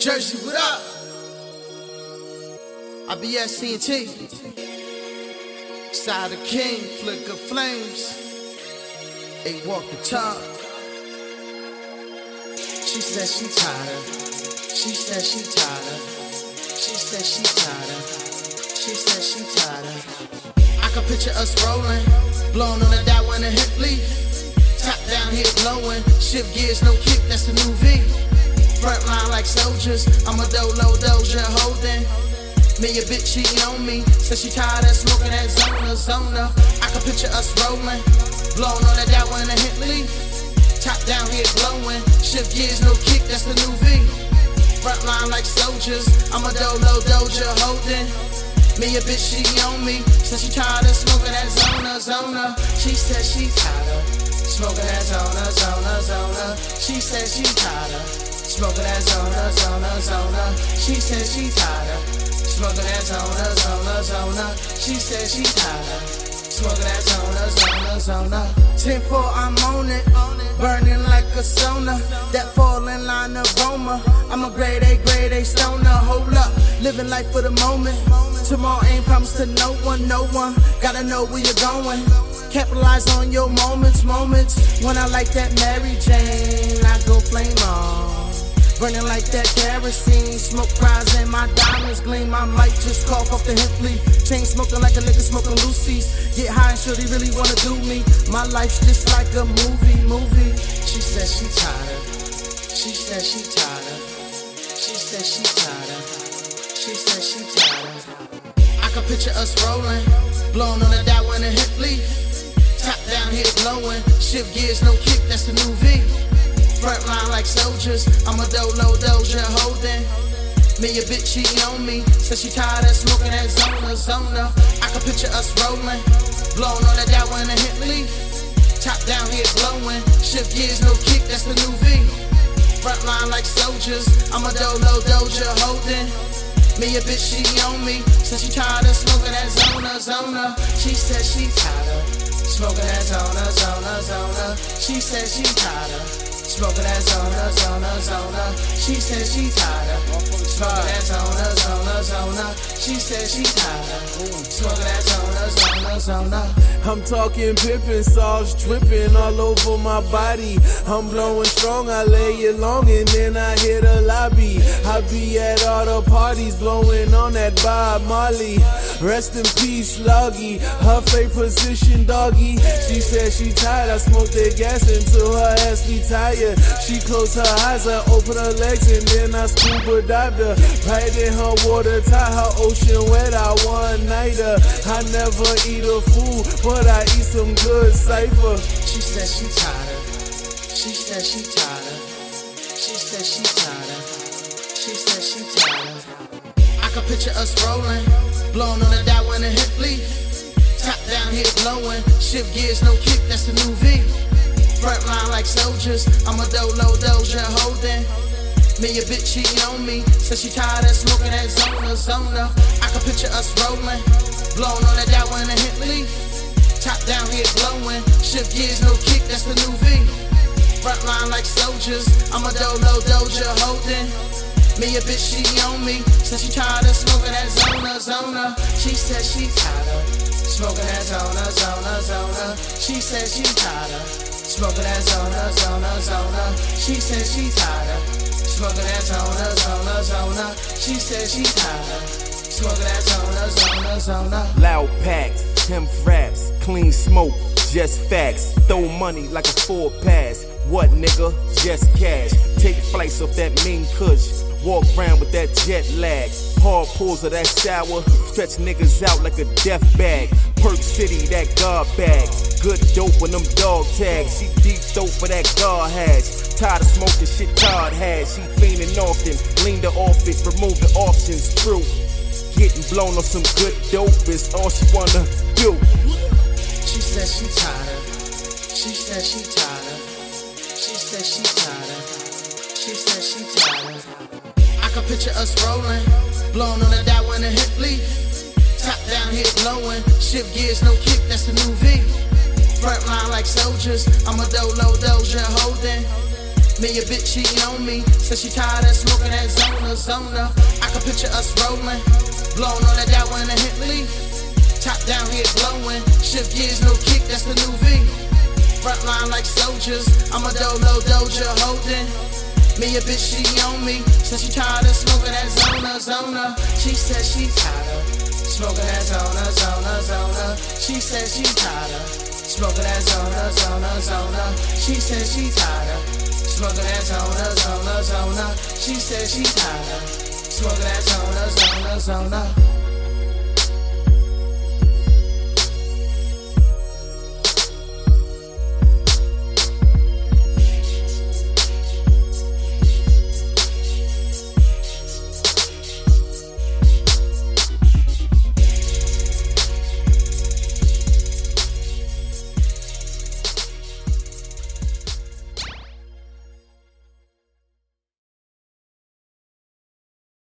Jersey, what up? I be at C&T. Side of King, flicker flames. They walk the top. She said she tired. She said she tired. She said she tired. She said she tired. I can picture us rolling, blowing on a dot when a hip leaf. Top down here blowing, shift gears, no kick, that's the new V. Front line like soldiers, I'm a dolo doja holding. Me a bitch, she on me, said she tired of smoking that Zona Zona. I can picture us rolling, blowing on that dot when a hip leaf. Top down here blowing, shift gears, no kick, that's the new V. Front line like soldiers, I'm a dolo doja holding. Me a bitch, she on me, said she tired of smoking that Zona Zona. She said she tired of smoking that Zona Zona Zona. She said she tired of smoking that Zona, Zona, Zona. She said she tired of smoking that Zona, Zona, Zona. She said she tired of smoking that Zona, Zona, Zona. 10-4, I'm on it, burning like a sauna. That falling line aroma, I'm a grade A stoner. Hold up, living life for the moment. Tomorrow ain't promised to no one, no one. Gotta know where you're going. Capitalize on your moments, moments. When I like that Mary Jane, I go flame on. Burning like that kerosene, smoke rise and my diamonds gleam. I might just cough off the hip leaf. Chain smoking like a nigga smoking Lucy's. Get high and sure they really wanna do me. My life's just like a movie. She said she tired. She said she tired. She said she tired. She said she tired. I can picture us rolling, blowing on a dot when a hip leaf. Top down here blowing, shift gears, no kick, that's the new V. Front line like soldiers, I'm a dolo doja holding. Me a bitch, she on me, said she tired of smoking that Zona Zona. I can picture us rolling, blowing on that dot when a hit leaf. Top down here blowing, shift gears, no kick, that's the new V. Front line like soldiers, I'm a dolo doja holding. Me a bitch, she on me, said she tired of smoking that Zona Zona. She said she tired of smoking that Zona Zona Zona. She said she tired of smoking that Zona, Zona, Zona. She said she tired of smoking that Zona, Zona, Zona. She said she tired of smoking that Zona, Zona, Zona. I'm talking pimpin', sauce dripping all over my body. I'm blowing strong, I lay it long and then I hit a lobby. I be at all the parties, blowing on that Bob Marley. Rest in peace, Loggy. Her fake position, doggy. She said she tired, I smoked that gas until her ass be tired. She closed her eyes, I opened her legs, and then I scuba dived her. Right in her water, tied her ocean wet, I one-nighter. I never eat a food, but I eat some good cypher. She said she tired. She said she tired. She said she tired. She said she tired. I can picture us rolling, blowing on a dot when a hip leaf. Top down here blowing, shift gears, no kick, that's the new V. Front line like soldiers, I'm a dolo doja holding. Me a bitch, she on me, said she tired of smoking that Zona Zona. I can picture us rolling, blowing on that dot when a hit leaf. Top down here blowing, shift gears, no kick, that's the new V. Front line like soldiers, I'm a dolo doja holding. Me a bitch, she on me, said she tired of smoking that Zona Zona. She said she tired of smoking that Zona Zona Zona. She said she tired of smoking that Zona, Zona, Zona. She said she tired of smoking that Zona, Zona, Zona. She said she tired of smoking that Zona, Zona, Zona. Loud packs, hemp wraps, clean smoke, just facts. Throw money like a Ford pass. What nigga? Just cash. Take flights off that mean cush. Walk round with that jet lag. Hard pulls of that sour. Stretch niggas out like a death bag. Perk City, that guard bag. Good dope with them dog tags. She deep dope for that guard hash. Tired of smoking shit Todd had. She fiendin' often. Leaned her off it. Remove the options. True. Getting blown on some good dope is all she wanna do. She said she tired. She said she tired. She said she tired. She said she tired. I can picture us rolling, blowing on a dot when a hip leaf. Top down here blowing, shift gears, no kick, that's the new V. Front line like soldiers, I'm a dolo doja holding. Me a bitch cheating on me, said she tired of smoking that Zona. I can picture us rolling, blowing on that down in a Hentley. Top down here blowing, shift gears, no kick, that's the new V. Frontline like soldiers, I'm a dolo doja holding. Me a bitch cheating on me, said she tired of smoking that Zona. She said she tired of smoking that Zona. She said she tired of smoking that Zona. She said she tired of smoking that Zona. She said she tired of smoking that Zona.